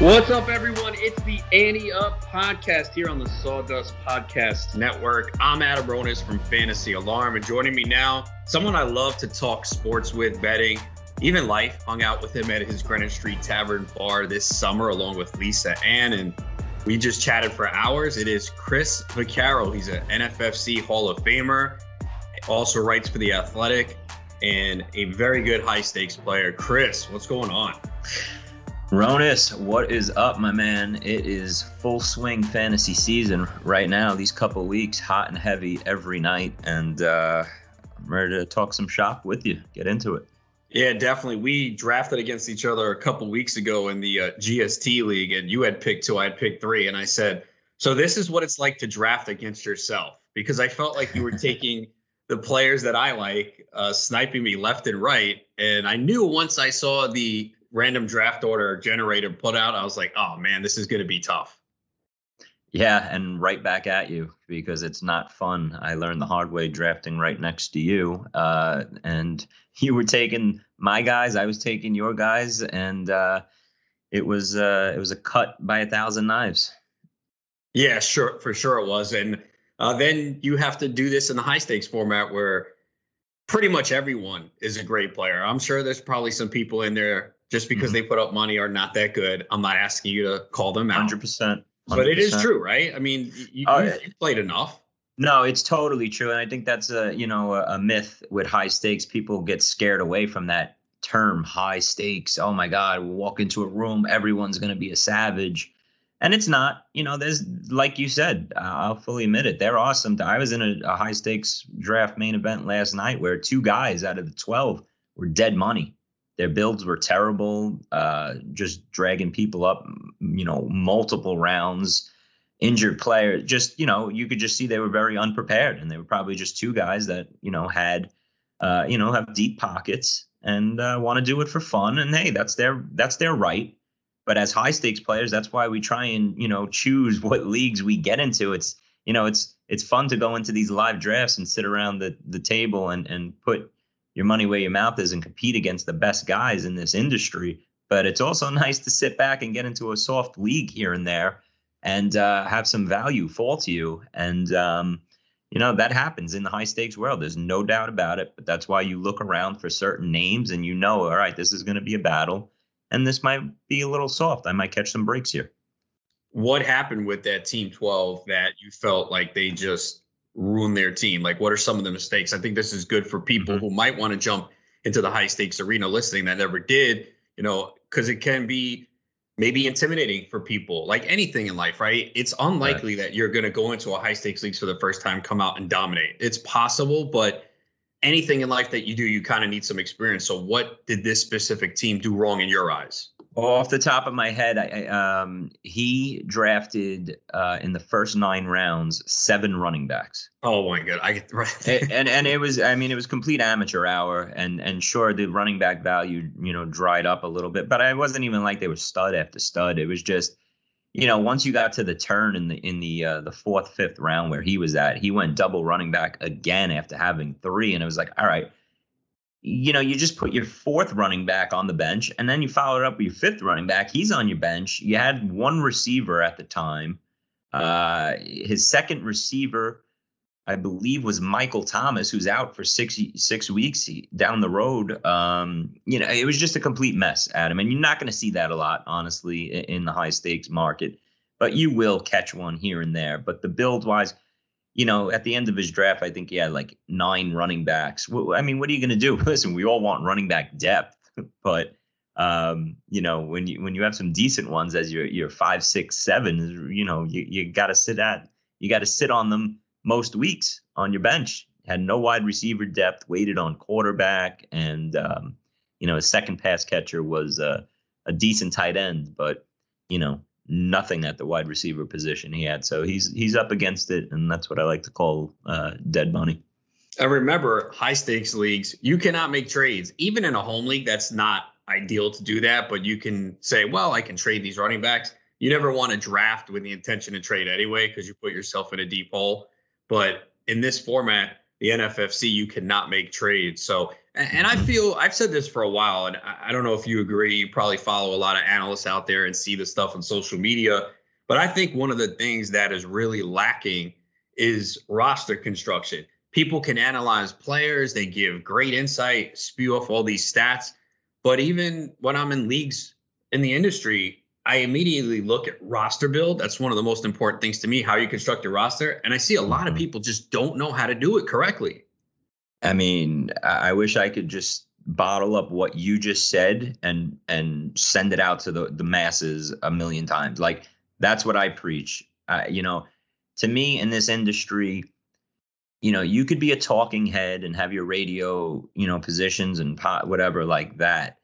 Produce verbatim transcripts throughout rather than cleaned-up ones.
What's up, everyone? It's the Annie Up podcast here on the Sawdust Podcast Network. I'm Adam Ronis from Fantasy Alarm, and joining me now, someone I love to talk sports with, betting, even life. Hung out with him at his Greenwich Street Tavern Bar this summer along with Lisa Ann, and we just chatted for hours. It is Chris Vaccaro. He's an N F F C Hall of Famer, also writes for The Athletic, and a very good high-stakes player. Chris, what's going on? Ronis, what is up, my man? It is full swing fantasy season right now. These couple weeks, hot and heavy every night, and uh, I'm ready to talk some shop with you. Get into it. Yeah, definitely. We drafted against each other a couple weeks ago in the uh, G S T League, and you had picked two, I had picked three, and I said, so this is what it's like to draft against yourself, because I felt like you were taking the players that I like, uh, sniping me left and right, and I knew once I saw the random draft order generator put out, I was like, oh man, this is going to be tough. Yeah, and right back at you, because it's not fun. I learned the hard way drafting right next to you, uh, and you were taking my guys, I was taking your guys, and uh, it was uh, it was a cut by a thousand knives. Yeah, sure, for sure it was, and uh, then you have to do this in the high stakes format where pretty much everyone is a great player. I'm sure there's probably some people in there just because mm-hmm. they put up money are not that good. I'm not asking you to call them out. one hundred percent. But it is true, right? I mean, you, oh, you yeah. played enough. No, it's totally true. And I think that's a, you know, a, a myth with high stakes. People get scared away from that term, high stakes. Oh my God, we'll walk into a room, everyone's going to be a savage. And it's not, you know, there's, like you said, uh, I'll fully admit it. They're awesome. I was in a, a high stakes draft main event last night where two guys out of the twelve were dead money. Their builds were terrible, uh, just dragging people up, you know, multiple rounds, injured player. Just, you know, you could just see they were very unprepared, and they were probably just two guys that, you know, had, uh, you know, have deep pockets and uh, want to do it for fun. And hey, that's their that's their right. But as high stakes players, that's why we try and, you know, choose what leagues we get into. It's, you know, it's it's fun to go into these live drafts and sit around the the table and and put your money where your mouth is and compete against the best guys in this industry. But it's also nice to sit back and get into a soft league here and there and uh, have some value fall to you. And, um, you know, that happens in the high stakes world. There's no doubt about it. But that's why you look around for certain names and, you know, all right, this is going to be a battle and this might be a little soft. I might catch some breaks here. What happened with that team twelve that you felt like they just ruin their team? Like, what are some of the mistakes? I think this is good for people mm-hmm. who might want to jump into the high stakes arena listening that never did, you know, because it can be maybe intimidating for people, like anything in life, right? It's unlikely right. that you're going to go into a high stakes league for the first time, come out and dominate. It's possible, but anything in life that you do, you kind of need some experience. So what did this specific team do wrong in your eyes? Off the top of my head, I, um, he drafted uh, in the first nine rounds, seven running backs. Oh my God! I get right. and and it was, I mean, it was complete amateur hour. And and sure, the running back value, you know, dried up a little bit. But I wasn't even like they were stud after stud. It was just, you know, once you got to the turn in the in the uh, the fourth, fifth round where he was at, he went double running back again after having three, and it was like, all right. You know, you just put your fourth running back on the bench, and then you follow it up with your fifth running back. He's on your bench. You had one receiver at the time. Uh, his second receiver, I believe, was Michael Thomas, who's out for six six weeks down the road. Um, you know, it was just a complete mess, Adam. And you're not going to see that a lot, honestly, in the high stakes market. But you will catch one here and there. But the build wise, you know, at the end of his draft, I think he had like nine running backs. I mean, what are you going to do? Listen, we all want running back depth, but um, you know, when you when you have some decent ones as your your five, six, seven, you know, you you got to sit at you got to sit on them most weeks on your bench. Had no wide receiver depth, waited on quarterback, and um, you know, his second pass catcher was uh, a decent tight end, but you know, nothing at the wide receiver position he had. So he's he's up against it, and that's what I like to call uh, dead money. And remember, high-stakes leagues, you cannot make trades. Even in a home league, that's not ideal to do that, but you can say, well, I can trade these running backs. You never want to draft with the intention to trade anyway because you put yourself in a deep hole. But in this format, the N F F C, you cannot make trades. So And I feel, I've said this for a while, and I don't know if you agree, you probably follow a lot of analysts out there and see the stuff on social media, but I think one of the things that is really lacking is roster construction. People can analyze players, they give great insight, spew off all these stats, but even when I'm in leagues in the industry, I immediately look at roster build. That's one of the most important things to me, how you construct your roster, and I see a lot of people just don't know how to do it correctly. I mean, I wish I could just bottle up what you just said and and send it out to the, the masses a million times. Like, that's what I preach. Uh, you know, to me in this industry, you know, you could be a talking head and have your radio, you know, positions and pot, whatever like that.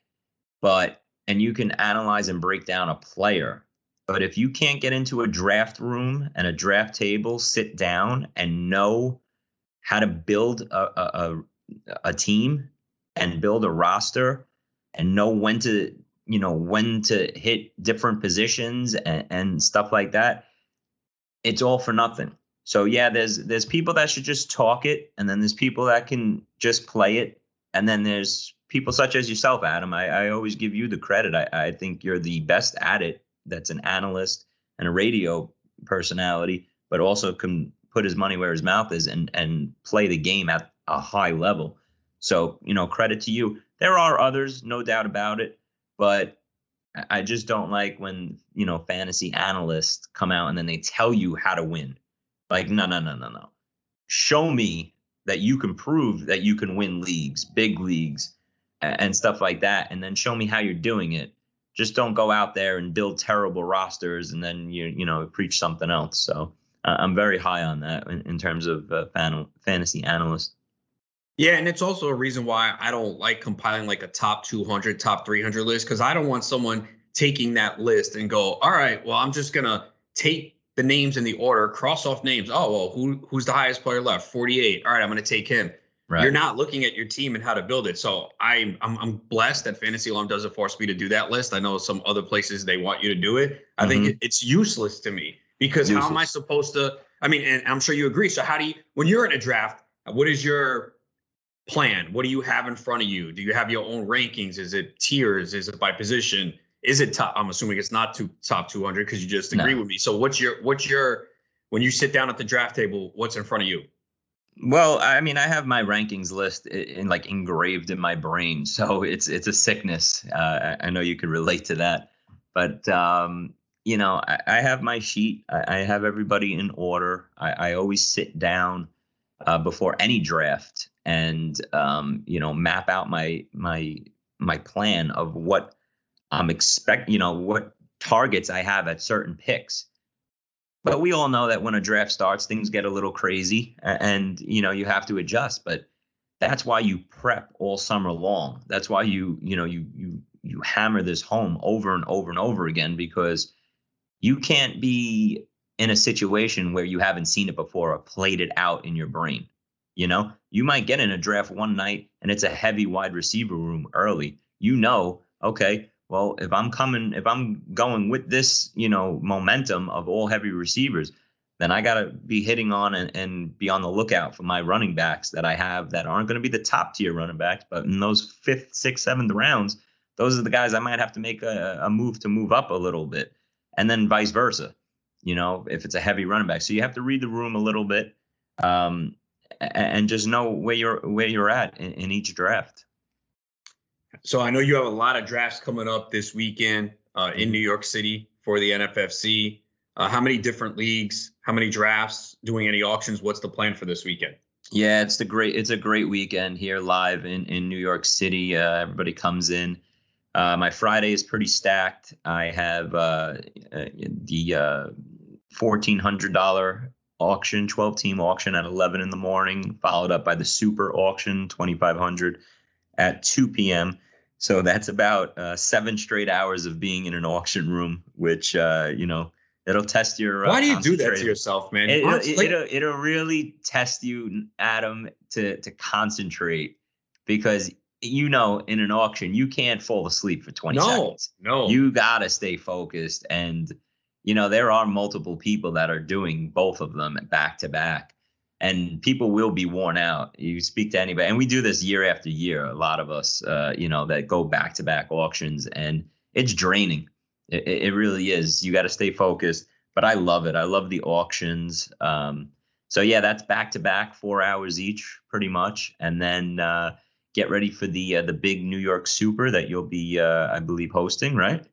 But, and you can analyze and break down a player. But if you can't get into a draft room and a draft table, sit down and know how to build a, a a team and build a roster and know when to, you know, when to hit different positions and, and stuff like that, it's all for nothing. So yeah, there's there's people that should just talk it, and then there's people that can just play it, and then there's people such as yourself, Adam. I, I always give you the credit. I, I think you're the best at it that's an analyst and a radio personality, but also can put his money where his mouth is and and play the game at a high level. So, you know, credit to you. There are others, no doubt about it, but I just don't like when, you know, fantasy analysts come out and then they tell you how to win. Like, no, no, no, no, no. Show me that you can prove that you can win leagues, big leagues, and stuff like that, and then show me how you're doing it. Just don't go out there and build terrible rosters and then, you you know, preach something else. So I'm very high on that in, in terms of uh, fan, fantasy analysts. Yeah, and it's also a reason why I don't like compiling like a top two hundred, top three hundred list, because I don't want someone taking that list and go, all right, well, I'm just going to take the names in the order, cross off names. Oh, well, who who's the highest player left? forty-eight. All right, I'm going to take him. Right. You're not looking at your team and how to build it. So I'm, I'm I'm blessed that Fantasy Alarm doesn't force me to do that list. I know some other places they want you to do it. I mm-hmm. think it, it's useless to me. Because how am I supposed to, I mean, and I'm sure you agree. So how do you, when you're in a draft, what is your plan? What do you have in front of you? Do you have your own rankings? Is it tiers? Is it by position? Is it top? I'm assuming it's not to top two hundred because you just agree no. with me. So what's your, what's your, when you sit down at the draft table, what's in front of you? Well, I mean, I have my rankings list in like engraved in my brain. So it's, it's a sickness. Uh, I know you could relate to that, but, um, you know, I, I have my sheet. I, I have everybody in order. I, I always sit down uh, before any draft and, um, you know, map out my my my plan of what I'm expect. You know, what targets I have at certain picks. But we all know that when a draft starts, things get a little crazy and, you know, you have to adjust. But that's why you prep all summer long. That's why you, you know, you you you hammer this home over and over and over again, because you can't be in a situation where you haven't seen it before or played it out in your brain. You know, you might get in a draft one night and it's a heavy wide receiver room early. You know, okay, well, if I'm coming, if I'm going with this, you know, momentum of all heavy receivers, then I got to be hitting on and, and be on the lookout for my running backs that I have that aren't going to be the top tier running backs. But in those fifth, sixth, seventh rounds, those are the guys I might have to make a, a move to move up a little bit. And then vice versa, you know, if it's a heavy running back. So you have to read the room a little bit, um, and just know where you're where you're at in, in each draft. So I know you have a lot of drafts coming up this weekend uh, in New York City for the N F F C. Uh, how many different leagues? How many drafts? Doing any auctions? What's the plan for this weekend? Yeah, it's the great. It's a great weekend here live in in New York City. Uh, everybody comes in. Uh, my Friday is pretty stacked. I have uh, uh, the uh, fourteen hundred dollars auction, twelve-team auction at eleven in the morning, followed up by the super auction, twenty-five hundred dollars at two p.m. So that's about uh, seven straight hours of being in an auction room, which, uh, you know, it'll test your uh, Why do you do that to yourself, man? It, it'll, it, it'll, it'll really test you, Adam, to to concentrate, because you know, in an auction, you can't fall asleep for twenty no, seconds. No, no. You got to stay focused. And, you know, there are multiple people that are doing both of them back to back. and people will be worn out. You speak to anybody, and we do this year after year, a lot of us, uh, you know, that go back to back auctions, and it's draining. It, it really is. You got to stay focused, but I love it. I love the auctions. Um, so yeah, that's back to back, four hours each, pretty much. And then, uh, get ready for the, uh, the big New York Super that you'll be, uh, I believe, hosting, right?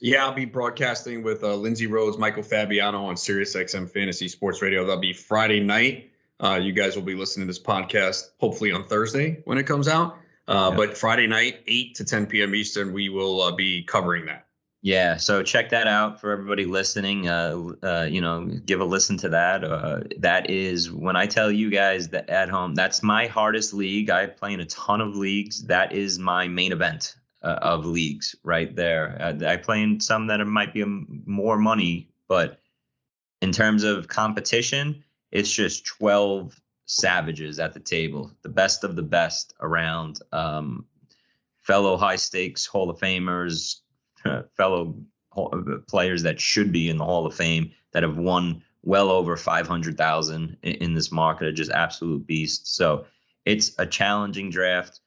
Yeah, I'll be broadcasting with uh, Lindsay Rhodes, Michael Fabiano on SiriusXM Fantasy Sports Radio. That'll be Friday night. Uh, you guys will be listening to this podcast hopefully on Thursday when it comes out. Uh, yeah. But Friday night, eight to ten p.m. Eastern, we will uh, be covering that. Yeah, so check that out for everybody listening. Uh, uh, you know, give a listen to that. Uh, that is, when I tell you guys that at home, that's my hardest league. I play in a ton of leagues. That is my main event. Uh, of leagues right there. Uh, I play in some that it might be m- more money, but in terms of competition, it's just twelve savages at the table, the best of the best around, um, fellow high stakes Hall of Famers, uh, fellow ho- players that should be in the Hall of Fame that have won well over five hundred thousand in, in this market, are just absolute beasts. So it's a challenging draft.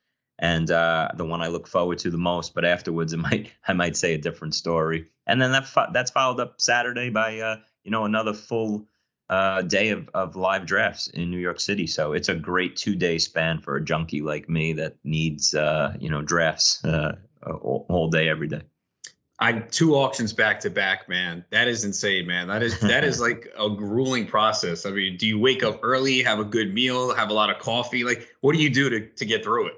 And uh, the one I look forward to the most, but afterwards it might I might say a different story. And then that fo- that's followed up Saturday by uh, you know another full uh, day of, of live drafts in New York City. So it's a great two day span for a junkie like me that needs uh, you know drafts uh, all, all day every day. I two auctions back to back, man. That is insane, man. That is that is like a grueling process. I mean, do you wake up early, have a good meal, have a lot of coffee? Like, what do you do to to get through it?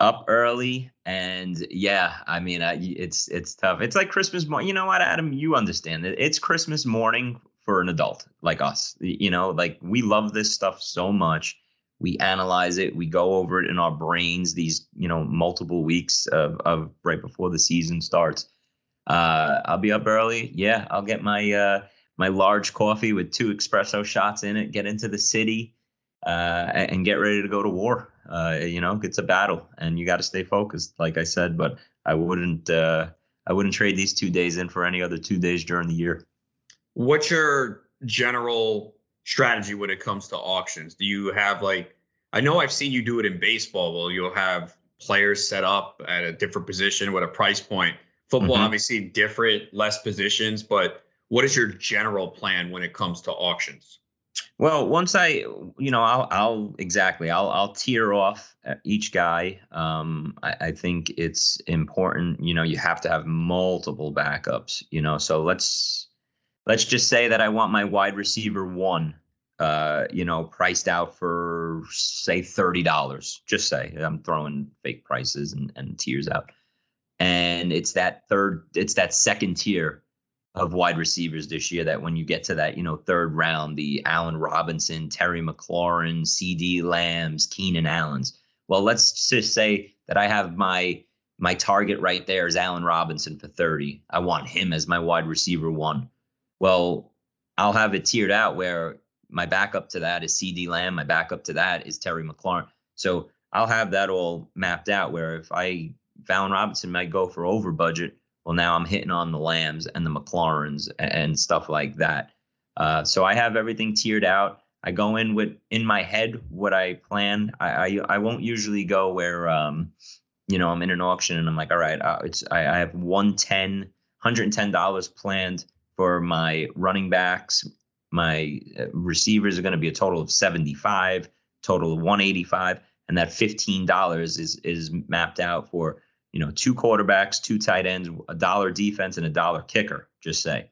Up early, and yeah, I mean, I, it's it's tough. It's like Christmas morning. You know what, Adam? You understand it. It's Christmas morning for an adult like us. You know, like we love this stuff so much. We analyze it. We go over it in our brains. These, you know, multiple weeks of of right before the season starts. Uh, I'll be up early. Yeah, I'll get my uh, my large coffee with two espresso shots in it. Get into the city. Uh, and get ready to go to war. Uh, you know, it's a battle, and you got to stay focused, like I said. But I wouldn't, uh, I wouldn't trade these two days in for any other two days during the year. What's your general strategy when it comes to auctions? Do you have like, I know I've seen you do it in baseball. Well, you'll have players set up at a different position with a price point. Football, mm-hmm. obviously, different, less positions. But what is your general plan when it comes to auctions? Well, once I, you know, I'll, I'll exactly, I'll, I'll tier off each guy. Um, I, I think it's important, you know, you have to have multiple backups, you know, so let's, let's just say that I want my wide receiver one, uh, you know, priced out for say thirty dollars, just say I'm throwing fake prices and, and tiers out. And it's that third, it's that second tier of wide receivers this year that when you get to that, you know, third round, the Allen Robinson, Terry McLaurin, C D Lambs, Keenan Allens. Well, let's just say that I have my my target right there is Allen Robinson for thirty. I want him as my wide receiver one. Well, I'll have it tiered out where my backup to that is C D Lamb. My backup to that is Terry McLaurin. So I'll have that all mapped out where if I if Allen Robinson might go for over budget, well, now I'm hitting on the Lambs and the McLaurins and stuff like that. Uh, so I have everything tiered out. I go in with in my head what I plan. I I, I won't usually go where, um, you know, I'm in an auction and I'm like, all right, uh, it's I, I have one hundred ten dollars planned for my running backs. My receivers are going to be a total of seventy-five, total of one eighty-five, and that fifteen dollars is is mapped out for, you know, two quarterbacks, two tight ends, a dollar defense, and a dollar kicker, just say.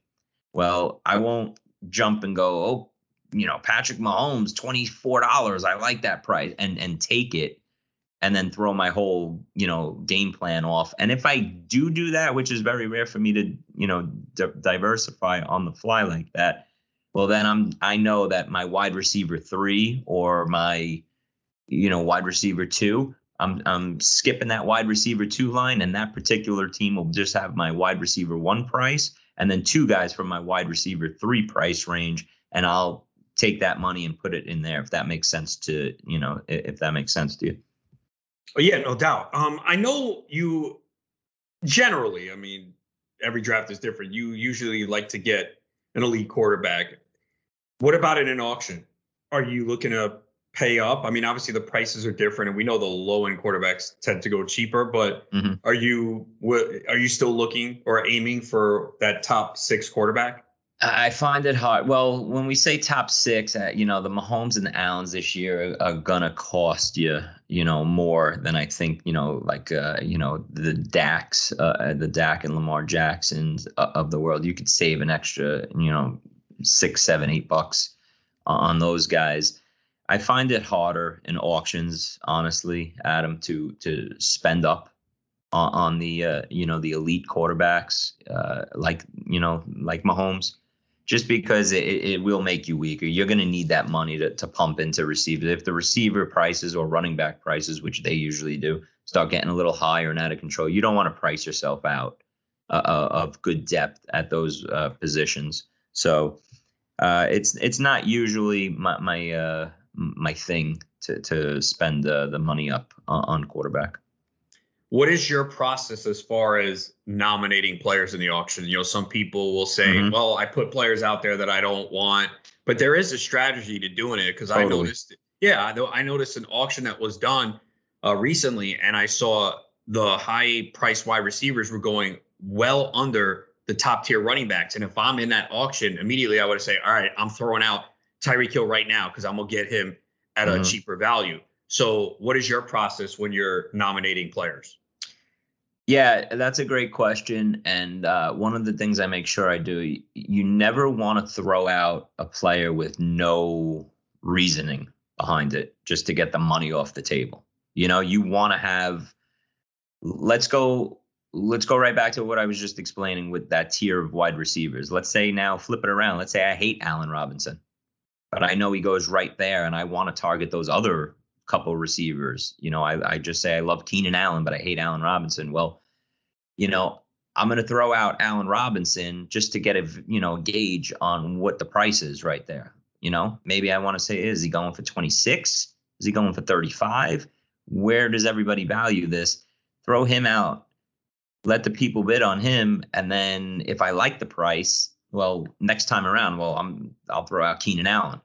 Well, I won't jump and go, oh, you know, Patrick Mahomes, twenty-four dollars, I like that price, and and take it, and then throw my whole, you know, game plan off. And if I do do that, which is very rare for me to, you know, d- diversify on the fly like that, well, then I'm I know that my wide receiver three or my, you know, wide receiver two, I'm I'm skipping that wide receiver two line, and that particular team will just have my wide receiver one price and then two guys from my wide receiver three price range. And I'll take that money and put it in there if that makes sense to, you know, if that makes sense to you. Oh, yeah, no doubt. Um, I know you generally, I mean, every draft is different. You usually like to get an elite quarterback. What about in an auction? are you looking to pay up? I mean, obviously the prices are different, and we know the low-end quarterbacks tend to go cheaper, but mm-hmm. are you are you still looking or aiming for that top six quarterback? I find it hard. Well, when we say top six, you know, the Mahomes and the Allens this year are, are going to cost you, you know, more than I think, you know, like, uh, you know, the Dax, uh, the Dak and Lamar Jacksons of the world. You could save an extra, you know, six, seven, eight bucks on those guys. I find it harder in auctions, honestly, Adam, to to spend up on, on the, uh, you know, the elite quarterbacks uh, like, you know, like Mahomes. Just because it, it will make you weaker. You're going to need that money to, to pump into receivers. If the receiver prices or running back prices, which they usually do, start getting a little higher and out of control, you don't want to price yourself out uh, of good depth at those uh, positions. So uh, it's it's not usually my my, uh, my thing to, to spend uh, the money up on quarterback. What is your process as far as nominating players in the auction? You know, some people will say, mm-hmm. well, I put players out there that I don't want, but there is a strategy to doing it. Cause totally. I noticed, yeah, I noticed an auction that was done uh, recently, and I saw the high price wide receivers were going well under the top tier running backs. And if I'm in that auction, immediately I would say, all right, I'm throwing out Tyreek Hill right now, cause I'm gonna get him at mm-hmm. a cheaper value. So what is your process when you're nominating players? Yeah, that's a great question. And uh, one of the things I make sure I do, you never want to throw out a player with no reasoning behind it just to get the money off the table. You know, you want to have, let's go, let's go right back to what I was just explaining with that tier of wide receivers. Let's say now flip it around. Let's say I hate Allen Robinson, but I know he goes right there and I want to target those other couple receivers. You know, I, I just say I love Keenan Allen, but I hate Allen Robinson. Well, you know, I'm going to throw out Allen Robinson just to get a, you know, gauge on what the price is right there. You know, maybe I want to say, is he going for twenty-six? Is he going for thirty-five? Where does everybody value this? Throw him out, let the people bid on him. And then if I like the price, well, next time around, well, I'm, I'll throw out Keenan Allen,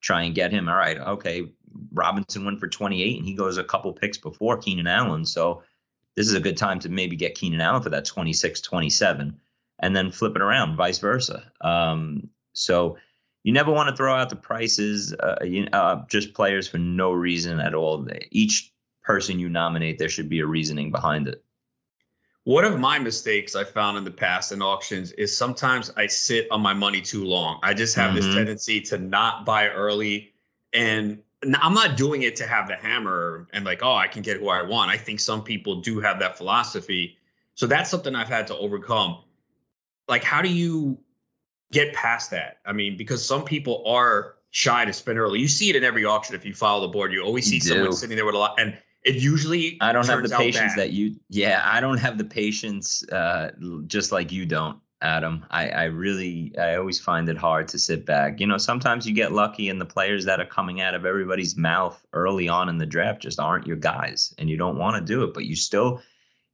try and get him. All right. Okay. Robinson went for twenty-eight and he goes a couple picks before Keenan Allen. So this is a good time to maybe get Keenan Allen for that twenty-six, twenty-seven, and then flip it around, vice versa. Um, so you never want to throw out the prices, uh, you, uh, just players for no reason at all. Each person you nominate, there should be a reasoning behind it. One of my mistakes I found in the past in auctions is sometimes I sit on my money too long. I just have mm-hmm. this tendency to not buy early, and I'm not doing it to have the hammer and like, oh, I can get who I want. I think some people do have that philosophy. So that's something I've had to overcome. Like, how do you get past that? I mean, because some people are shy to spend early. You see it in every auction. If you follow the board, you always see you someone sitting there with a lot. And it usually I don't have the patience bad. that you. Yeah, I don't have the patience uh, just like you don't, Adam. I, I really, I always find it hard to sit back. You know, sometimes you get lucky and the players that are coming out of everybody's mouth early on in the draft just aren't your guys, and you don't want to do it, but you still,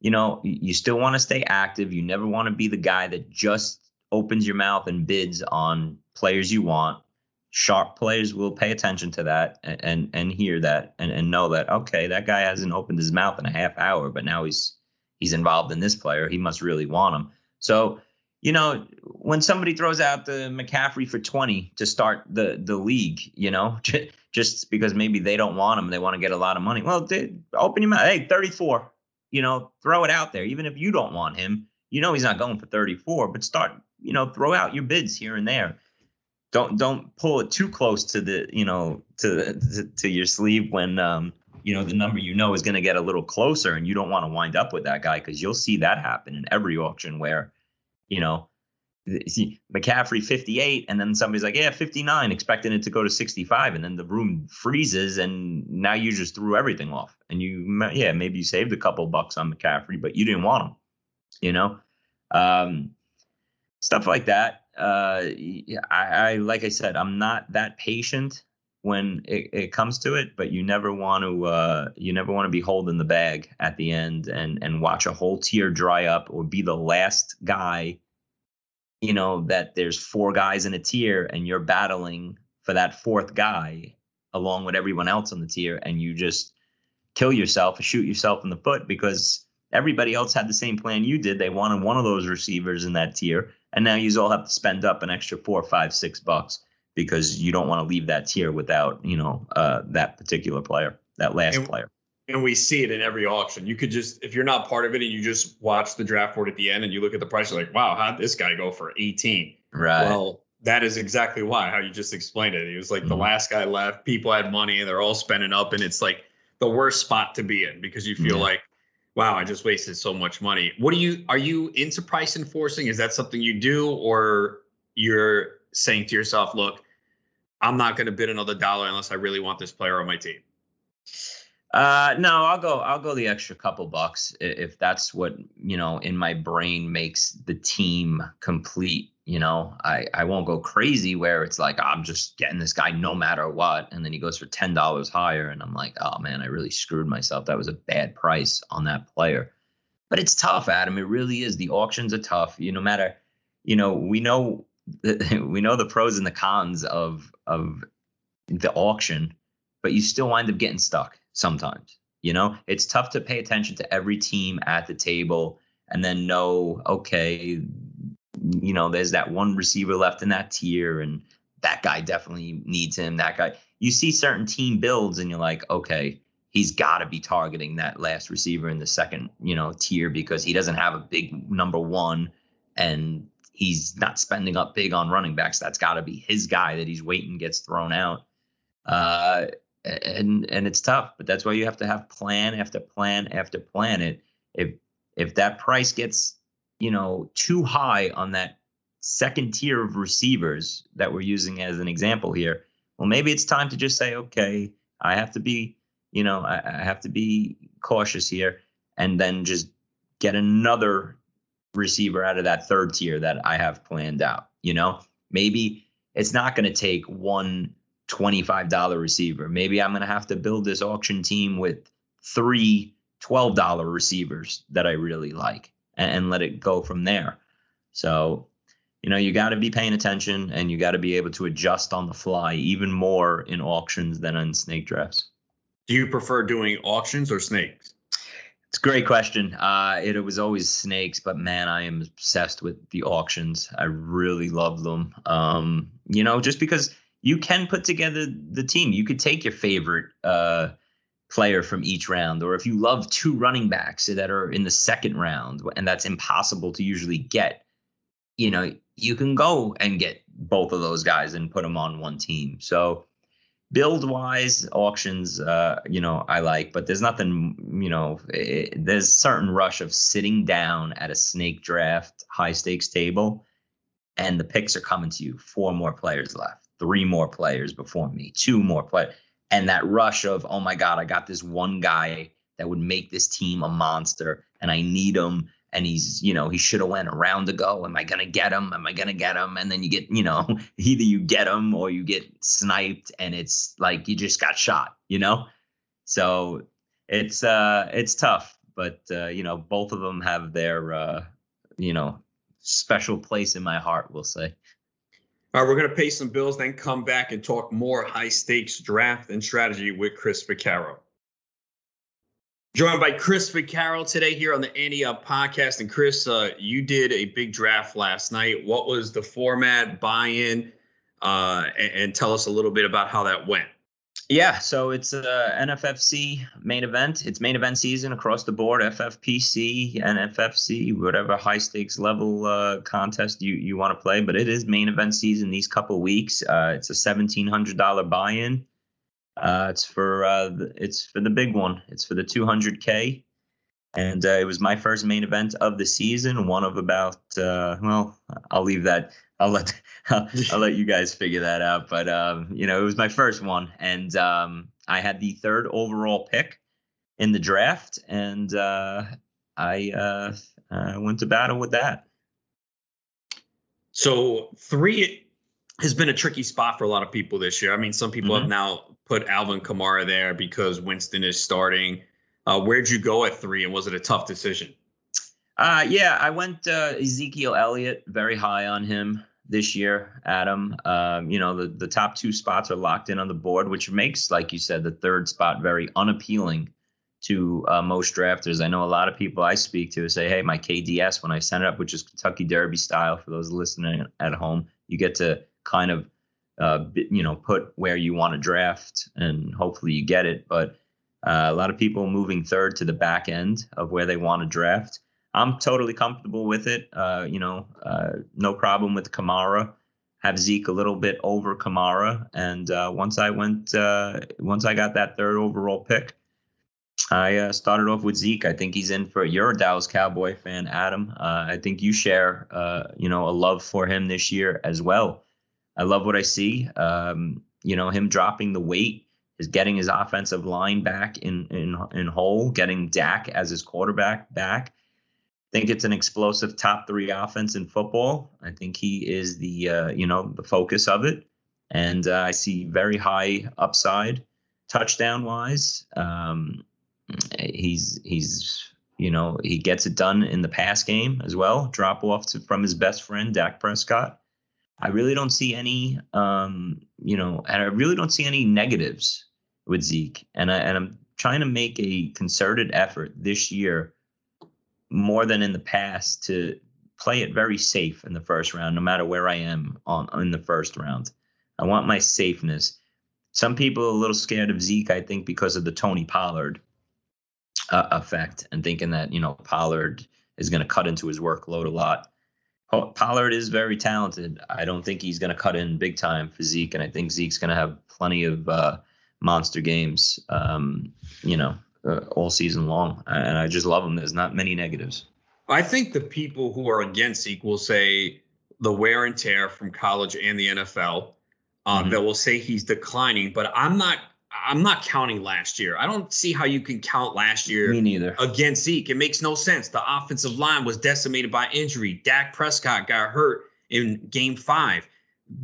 you know, you still want to stay active. You never want to be the guy that just opens your mouth and bids on players you want. Sharp players will pay attention to that and, and, and hear that and, and know that, okay, that guy hasn't opened his mouth in a half hour, but now he's, he's involved in this player. He must really want him. So, you know, when somebody throws out the McCaffrey for twenty to start the, the league, you know, just because maybe they don't want him, they want to get a lot of money. Well, dude, open your mouth. Hey, thirty-four, you know, throw it out there. Even if you don't want him, you know, he's not going for thirty-four, but start, you know, throw out your bids here and there. Don't, don't pull it too close to the, you know, to, to, to your sleeve when, um, you know, the number, you know, is going to get a little closer, and you don't want to wind up with that guy, because you'll see that happen in every auction where, you know, see McCaffrey fifty-eight, and then somebody's like, yeah, fifty-nine, expecting it to go to sixty-five, and then the room freezes, and now you just threw everything off. And you, yeah, maybe you saved a couple bucks on McCaffrey, but you didn't want him, you know, um, stuff like that. Uh, I, I, like I said, I'm not that patient when it, it comes to it, but you never want to, uh, you never want to be holding the bag at the end and, and watch a whole tier dry up, or be the last guy, you know, that there's four guys in a tier and you're battling for that fourth guy along with everyone else on the tier, and you just kill yourself, shoot yourself in the foot, because everybody else had the same plan you did. They wanted one of those receivers in that tier, and now you all have to spend up an extra four, five, six bucks because you don't want to leave that tier without, you know, uh, that particular player, that last and, player. And we see it in every auction. You could just, if you're not part of it and you just watch the draft board at the end and you look at the price, you're like, wow, how'd this guy go for eighteen? Right. Well, that is exactly why, how you just explained it. It was like mm-hmm. the last guy left, people had money and they're all spending up, and it's like the worst spot to be in because you feel yeah. like, wow, I just wasted so much money. What do you, are you into price enforcing? Is that something you do, or you're saying to yourself, look, I'm not going to bid another dollar unless I really want this player on my team? Uh, no, I'll go, I'll go the extra couple bucks if that's what, you know, in my brain makes the team complete. You know, I, I won't go crazy where it's like, I'm just getting this guy no matter what. And then he goes for ten dollars higher. And I'm like, oh, man, I really screwed myself. That was a bad price on that player. But it's tough, Adam. It really is. The auctions are tough. You know, no matter, you know, we know, we know the pros and the cons of, of the auction, but you still wind up getting stuck sometimes. You know, it's tough to pay attention to every team at the table and then know, okay, you know, there's that one receiver left in that tier, and that guy definitely needs him. That guy, you see certain team builds and you're like, okay, he's got to be targeting that last receiver in the second, you know, tier, because he doesn't have a big number one and he's not spending up big on running backs. That's got to be his guy that he's waiting gets thrown out. Uh, and, and it's tough, but that's why you have to have plan after plan after plan. It, if, if that price gets, you know, too high on that second tier of receivers that we're using as an example here, well, maybe it's time to just say, okay, I have to be, you know, I, I have to be cautious here, and then just get another receiver out of that third tier that I have planned out. You know, maybe it's not going to take one twenty-five dollar receiver. Maybe I'm going to have to build this auction team with three twelve dollar receivers that I really like, and let it go from there. So, you know, you got to be paying attention, and you got to be able to adjust on the fly even more in auctions than on snake drafts. Do you prefer doing auctions or snakes? It's a great question. Uh, it, it was always snakes, but man, I am obsessed with the auctions. I really love them. Um, you know, just because you can put together the team, you could take your favorite, uh, player from each round, or if you love two running backs that are in the second round, and that's impossible to usually get, you know, you can go and get both of those guys and put them on one team. So build wise auctions, uh, you know, I like, but there's nothing, you know, it, there's certain rush of sitting down at a snake draft high stakes table and the picks are coming to you. Four more players left, three more players before me, two more players. And that rush of, oh, my God, I got this one guy that would make this team a monster, and I need him. And he's, you know, he should have went a round ago. Am I going to get him? Am I going to get him? And then you get, you know, either you get him or you get sniped, and it's like you just got shot, you know. So it's uh, it's tough. But, uh, you know, both of them have their, uh, you know, special place in my heart, we'll say. All right, we're going to pay some bills, then come back and talk more high-stakes draft and strategy with Chris Vaccaro. Joined by Chris Vaccaro today here on the Annie Up podcast. And, Chris, uh, you did a big draft last night. What was the format, buy-in, uh, and, and tell us a little bit about how that went? Yeah, so it's uh, N F F C main event. It's main event season across the board, F F P C, N F F C, whatever high stakes level uh, contest you, you want to play. But it is main event season these couple weeks. Uh, it's a seventeen hundred dollars buy-in. Uh, it's for uh, it's for the big one. It's for the two hundred K. And uh, it was my first main event of the season. One of about, uh, well, I'll leave that. I'll let I'll, I'll let you guys figure that out. But, um, you know, it was my first one. And um, I had the third overall pick in the draft. And uh, I, uh, I went to battle with that. So three has been a tricky spot for a lot of people this year. I mean, some people mm-hmm. have now put Alvin Kamara there because Winston is starting. Uh, where'd you go at three, and was it a tough decision? Uh, yeah, I went uh, Ezekiel Elliott, very high on him. this year, Adam. Um, you know, the, the top two spots are locked in on the board, which makes, like you said, the third spot very unappealing to uh, most drafters. I know a lot of people I speak to say, hey, my K D S, when I send it up, which is Kentucky Derby style, for those listening at home, you get to kind of, uh, you know, put where you want to draft, and hopefully you get it. But uh, a lot of people moving third to the back end of where they want to draft. I'm totally comfortable with it. Uh, you know, uh, no problem with Kamara. Have Zeke a little bit over Kamara. And uh, once I went, uh, once I got that third overall pick, I uh, started off with Zeke. I think he's in for, you're a Dallas Cowboy fan, Adam. Uh, I think you share, uh, you know, a love for him this year as well. I love what I see. Um, you know, him dropping the weight, is getting his offensive line back in in in whole, getting Dak as his quarterback back. I think it's an explosive top three offense in football. I think he is the, uh, you know, the focus of it. And uh, I see very high upside touchdown wise. Um, he's, he's, you know, he gets it done in the pass game as well. Drop off to, from his best friend, Dak Prescott. I really don't see any, um, you know, and I really don't see any negatives with Zeke. And I, and I'm trying to make a concerted effort this year, more than in the past, to play it very safe in the first round, no matter where I am on in the first round. I want my safeness. Some people are a little scared of Zeke, I think, because of the Tony Pollard uh, effect, and thinking that, you know, Pollard is going to cut into his workload a lot. Pollard is very talented. I don't think he's going to cut in big time for Zeke, and I think Zeke's going to have plenty of uh, monster games, um, you know, Uh, all season long, and I just love him. There's not many negatives. I think the people who are against Zeke will say the wear and tear from college and the N F L. Um, mm-hmm. That will say he's declining, but I'm not. I'm not counting last year. I don't see how you can count last year. Me neither. Against Zeke, it makes no sense. The offensive line was decimated by injury. Dak Prescott got hurt in Game Five.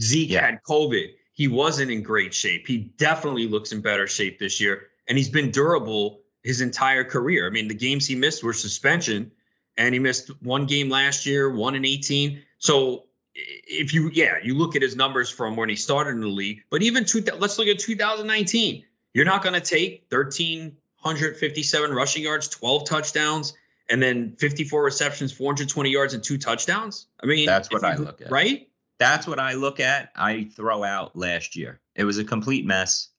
Zeke yeah. had COVID. He wasn't in great shape. He definitely looks in better shape this year, and he's been durable his entire career. I mean, the games he missed were suspension, and he missed one game last year, one in eighteen. So if you, yeah, you look at his numbers from when he started in the league, but even two, let's look at two thousand nineteen. You're not going to take one thousand three hundred fifty-seven rushing yards, twelve touchdowns, and then fifty-four receptions, four hundred twenty yards, and two touchdowns. I mean, that's what I you, look at, right? That's what I look at. I throw out last year. It was a complete mess.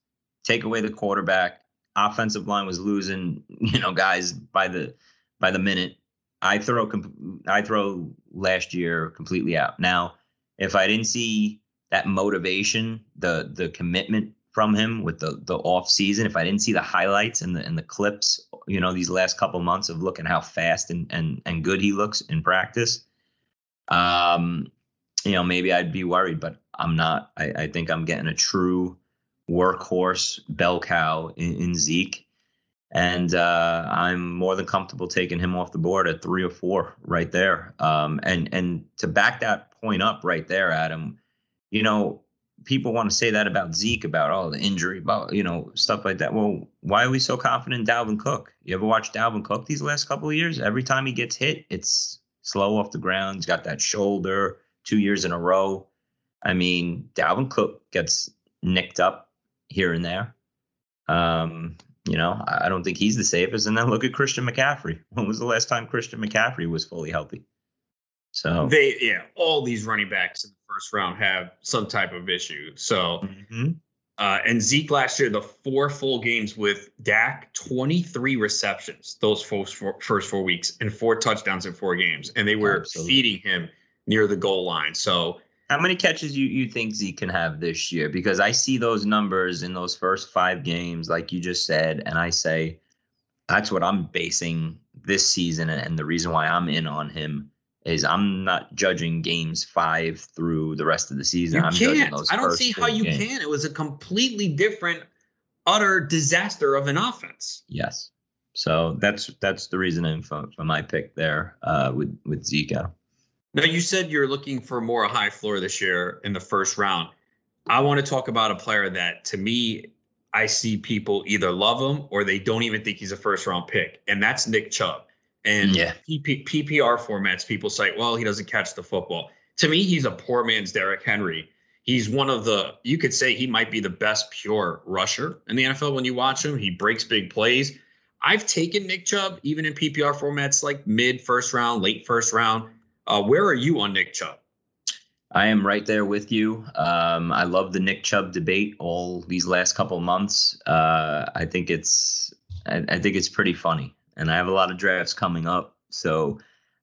Take away the quarterback. Offensive line was losing, you know, guys by the by the minute. I throw I throw last year completely out. Now, if I didn't see that motivation, the the commitment from him with the the off season, if I didn't see the highlights and the and the clips, you know, these last couple months of looking how fast and and and good he looks in practice, um, you know, maybe I'd be worried. But I'm not. I, I think I'm getting a true workhorse bell cow in, in Zeke, and uh, I'm more than comfortable taking him off the board at three or four right there. Um, and and to back that point up right there, Adam, you know, people want to say that about Zeke, about all oh, the injury, about, you know, stuff like that. Well, why are we so confident in Dalvin Cook? You ever watch Dalvin Cook these last couple of years? Every time he gets hit, it's slow off the ground. He's got that shoulder two years in a row. I mean, Dalvin Cook gets nicked up here and there. Um, you know, I don't think he's the safest. And then look at Christian McCaffrey. When was the last time Christian McCaffrey was fully healthy? So they, yeah, all these running backs in the first round have some type of issue. So, mm-hmm. uh, and Zeke last year, the four full games with Dak, twenty-three receptions, those first four, first four weeks, and four touchdowns in four games. And they were Absolutely. feeding him near the goal line. So, how many catches you, you think Zeke can have this year? Because I see those numbers in those first five games, like you just said, and I say that's what I'm basing this season. And the reason why I'm in on him is I'm not judging games five through the rest of the season. You I'm can't. Judging those I don't first see how you games. Can. It was a completely different, utter disaster of an offense. Yes. So that's that's the reasoning for, for my pick there uh, with, with Zeke out. Now, you said you're looking for more a high floor this year in the first round. I want to talk about a player that, to me, I see people either love him or they don't even think he's a first-round pick, and that's Nick Chubb. And yeah. P P R formats, people say, well, he doesn't catch the football. to me, he's a poor man's Derrick Henry. He's one of the, you could say he might be the best pure rusher in the N F L when you watch him. He breaks big plays. I've taken Nick Chubb, even in P P R formats like mid first round, late first round. Uh, where are you on Nick Chubb? I am right there with you. Um, I love the Nick Chubb debate all these last couple of months. Uh, I think it's, I, I think it's pretty funny, and I have a lot of drafts coming up. So,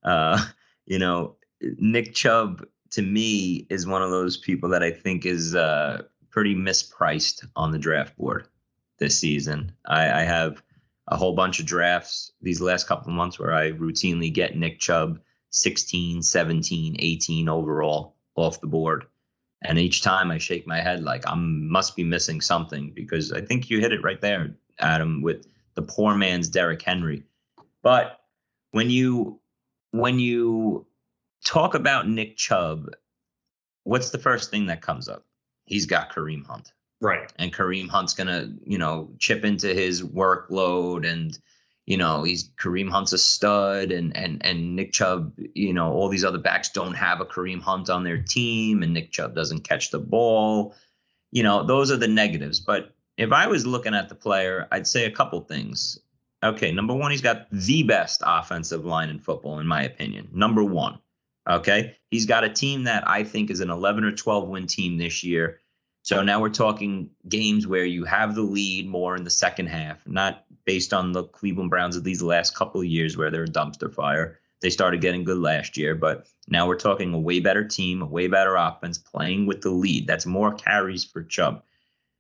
uh, you know, Nick Chubb to me is one of those people that I think is uh, pretty mispriced on the draft board this season. I, I have a whole bunch of drafts these last couple of months where I routinely get Nick Chubb sixteen, seventeen, eighteen overall off the board. And each time I shake my head like I must be missing something, because I think you hit it right there, Adam, with the poor man's Derrick Henry. But when you when you talk about Nick Chubb, what's the first thing that comes up? He's got Kareem Hunt. Right. And Kareem Hunt's going to, you know, chip into his workload, and, you know, he's Kareem Hunt's a stud, and, and, and Nick Chubb, you know, all these other backs don't have a Kareem Hunt on their team, and Nick Chubb doesn't catch the ball. You know, those are the negatives. But if I was looking at the player, I'd say a couple things. Okay. Number one, he's got the best offensive line in football, in my opinion. Number one. Okay. He's got a team that I think is an eleven or twelve win team this year. So now we're talking games where you have the lead more in the second half, not based on the Cleveland Browns of these last couple of years where they're a dumpster fire. They started getting good last year, but now we're talking a way better team, a way better offense, playing with the lead. That's more carries for Chubb.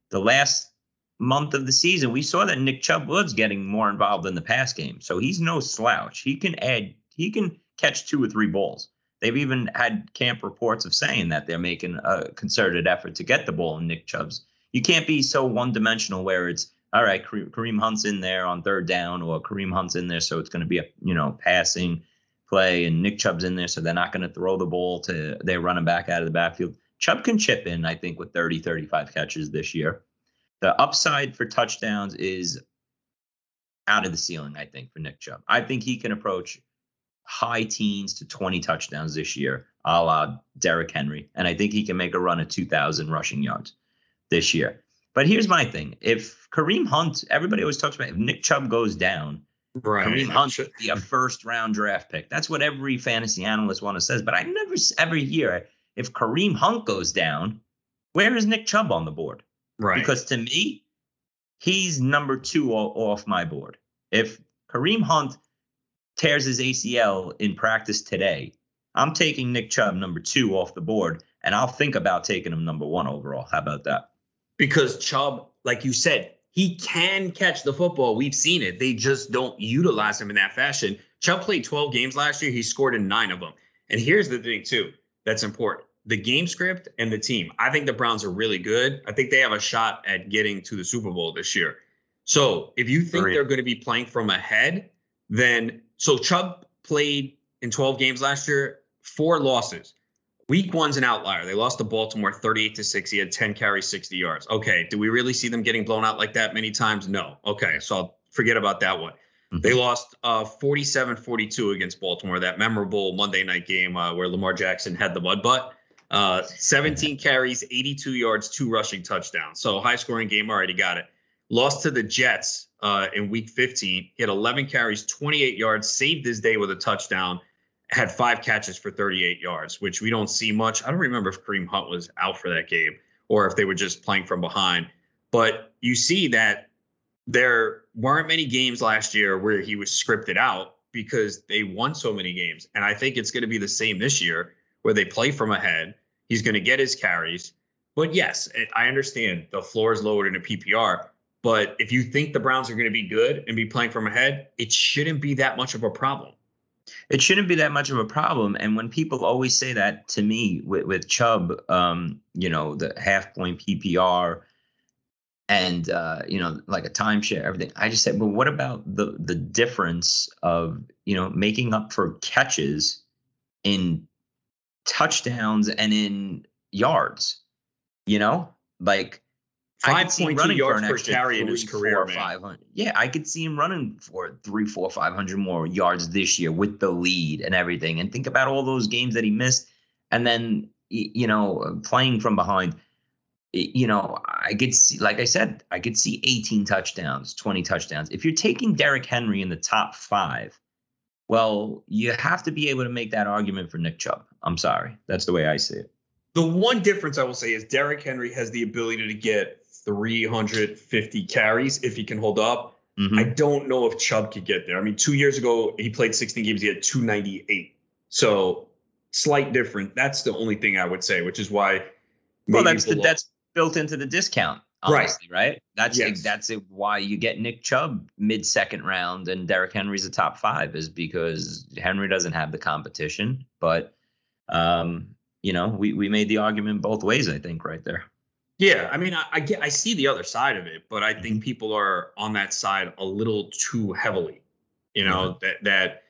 The last month of the season, we saw that Nick Chubb was getting more involved in the pass game. So he's no slouch. He can add, he can catch two or three balls. They've even had camp reports of saying that they're making a concerted effort to get the ball in Nick Chubb's. You can't be so one-dimensional where it's, all right, Kareem Hunt's in there on third down, or Kareem Hunt's in there, so it's going to be a, you know, passing play, and Nick Chubb's in there, so they're not going to throw the ball to their running back out of the backfield. Chubb can chip in, I think, with thirty, thirty-five catches this year. The upside for touchdowns is out of the ceiling, I think, for Nick Chubb. I think he can approach high teens to twenty touchdowns this year, a la Derrick Henry. And I think he can make a run at two thousand rushing yards this year. But here's my thing. If Kareem Hunt, everybody always talks about, if Nick Chubb goes down, right, Kareem Hunt should be a first-round draft pick. That's what every fantasy analyst wants to say. But I never ever hear, if Kareem Hunt goes down, where is Nick Chubb on the board? Right. Because to me, he's number two off my board. If Kareem Hunt tears his A C L in practice today, I'm taking Nick Chubb number two off the board, and I'll think about taking him number one overall. How about that? Because Chubb, like you said, he can catch the football. We've seen it. They just don't utilize him in that fashion. Chubb played twelve games last year. He scored in nine of them. And here's the thing, too, that's important. The game script and the team. I think the Browns are really good. I think they have a shot at getting to the Super Bowl this year. So if you think they're going to be playing from ahead, then – so Chubb played in twelve games last year, four losses. Week one's an outlier. They lost to Baltimore thirty-eight to six. He had ten carries, sixty yards. Okay, do we really see them getting blown out like that many times? No. Okay, so I'll forget about that one. Mm-hmm. They lost uh, forty-seven forty-two against Baltimore, that memorable Monday night game uh, where Lamar Jackson had the mud butt. Uh, seventeen carries, eighty-two yards, two rushing touchdowns. So high-scoring game, already got it. Lost to the Jets uh, in week fifteen. He had eleven carries, twenty-eight yards, saved his day with a touchdown, had five catches for thirty-eight yards, which we don't see much. I don't remember if Kareem Hunt was out for that game or if they were just playing from behind. But you see that there weren't many games last year where he was scripted out because they won so many games. And I think it's going to be the same this year where they play from ahead. He's going to get his carries. But, yes, I understand the floor is lowered in a P P R. But if you think the Browns are going to be good and be playing from ahead, it shouldn't be that much of a problem. It shouldn't be that much of a problem. And when people always say that to me with, with Chubb, um, you know, the half point P P R and, uh, you know, like a timeshare, everything, I just said, well, what about the the difference of, you know, making up for catches in touchdowns and in yards, you know, like. five point two yards per carry in his career, man. Yeah, I could see him running for three, four, five hundred more yards this year with the lead and everything. And think about all those games that he missed. And then, you know, playing from behind, you know, I could see, like I said, I could see eighteen touchdowns, twenty touchdowns. If you're taking Derrick Henry in the top five, well, you have to be able to make that argument for Nick Chubb. I'm sorry. That's the way I see it. The one difference I will say is Derrick Henry has the ability to get three hundred fifty carries if he can hold up. Mm-hmm. I don't know if Chubb could get there. I mean, two years ago, he played sixteen games. He had two ninety-eight. So slight difference. That's the only thing I would say, which is why. Well, that's the, that's built into the discount, honestly, right? right? That's yes. it, that's it, why you get Nick Chubb mid-second round and Derrick Henry's a top five, is because Henry doesn't have the competition. But, um, you know, we, we made the argument both ways, I think, right there. Yeah, I mean, I, I get, I see the other side of it, but I think people are on that side a little too heavily, you know, mm-hmm. that that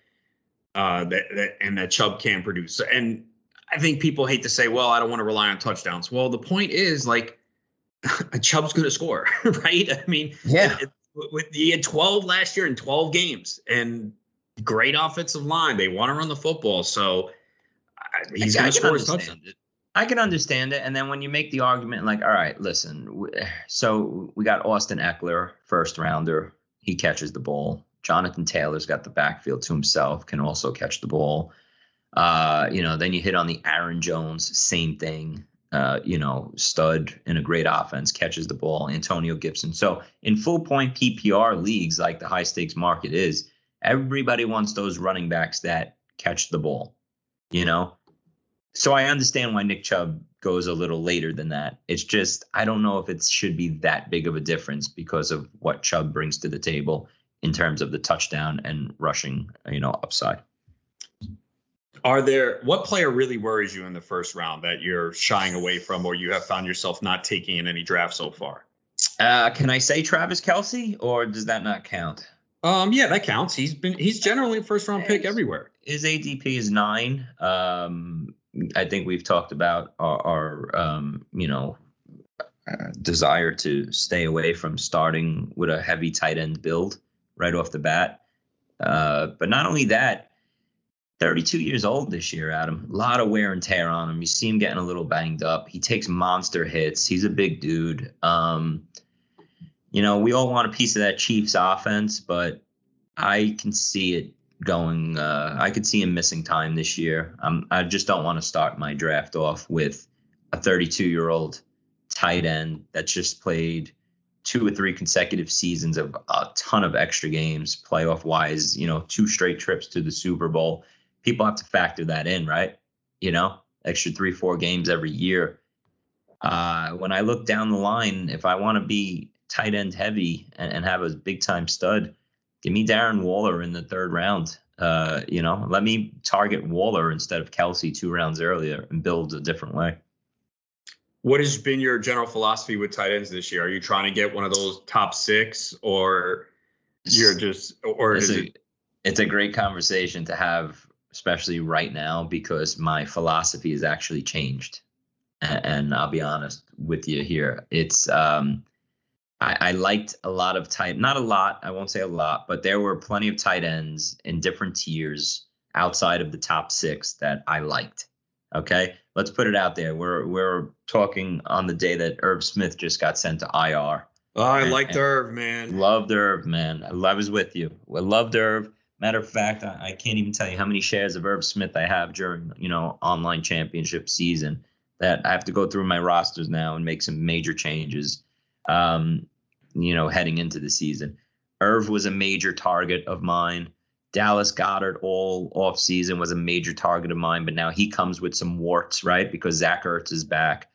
uh, that that and that Chubb can produce. And I think people hate to say, "Well, I don't want to rely on touchdowns." Well, the point is, like, Chubb's going to score, right? I mean, yeah, it, it, with, he had twelve last year in twelve games, and great offensive line. They want to run the football, so he's going to score his touchdown. I can understand it. And then when you make the argument, like, all right, listen, so we got Austin Eckler, first rounder. He catches the ball. Jonathan Taylor's got the backfield to himself, can also catch the ball. Uh, you know, then you hit on the Aaron Jones, same thing, uh, you know, stud in a great offense, catches the ball, Antonio Gibson. So in full point P P R leagues, like the high stakes market is, everybody wants those running backs that catch the ball, you know? So I understand why Nick Chubb goes a little later than that. It's just, I don't know if it should be that big of a difference because of what Chubb brings to the table in terms of the touchdown and rushing, you know, upside. Are there, what player really worries you in the first round that you're shying away from, or you have found yourself not taking in any draft so far? Uh, can I say Travis Kelce, or does that not count? Um, yeah, that counts. He's been, he's generally a first round pick everywhere. His A D P is nine. Um, I think we've talked about our, our um, you know, uh, desire to stay away from starting with a heavy tight end build right off the bat. Uh, but not only that, thirty-two years old this year, Adam, a lot of wear and tear on him. You see him getting a little banged up. He takes monster hits. He's a big dude. Um, you know, we all want a piece of that Chiefs offense, but I can see it going, uh, I could see him missing time this year. Um, I just don't want to start my draft off with a thirty-two-year-old tight end that's just played two or three consecutive seasons of a ton of extra games, playoff-wise, you know, two straight trips to the Super Bowl. People have to factor that in, right? You know, extra three, four games every year. Uh, when I look down the line, if I want to be tight end heavy and, and have a big-time stud, give me Darren Waller in the third round. Uh, you know, let me target Waller instead of Kelce two rounds earlier and build a different way. What has been your general philosophy with tight ends this year? Are you trying to get one of those top six, or you're just, or it's, is a, it- it's a great conversation to have, especially right now, because my philosophy has actually changed. And, and I'll be honest with you here. It's, um, I, I liked a lot of tight, not a lot, I won't say a lot, but there were plenty of tight ends in different tiers outside of the top six that I liked. Okay, let's put it out there. We're we're talking on the day that Irv Smith just got sent to I R. Oh, I and, liked and Irv, man. Loved Irv, man. I, I was with you. I loved Irv. Matter of fact, I, I can't even tell you how many shares of Irv Smith I have during, you know, online championship season, that I have to go through my rosters now and make some major changes. Um, you know, heading into the season, Irv was a major target of mine. Dallas Goedert all offseason was a major target of mine, but now he comes with some warts, right? Because Zach Ertz is back.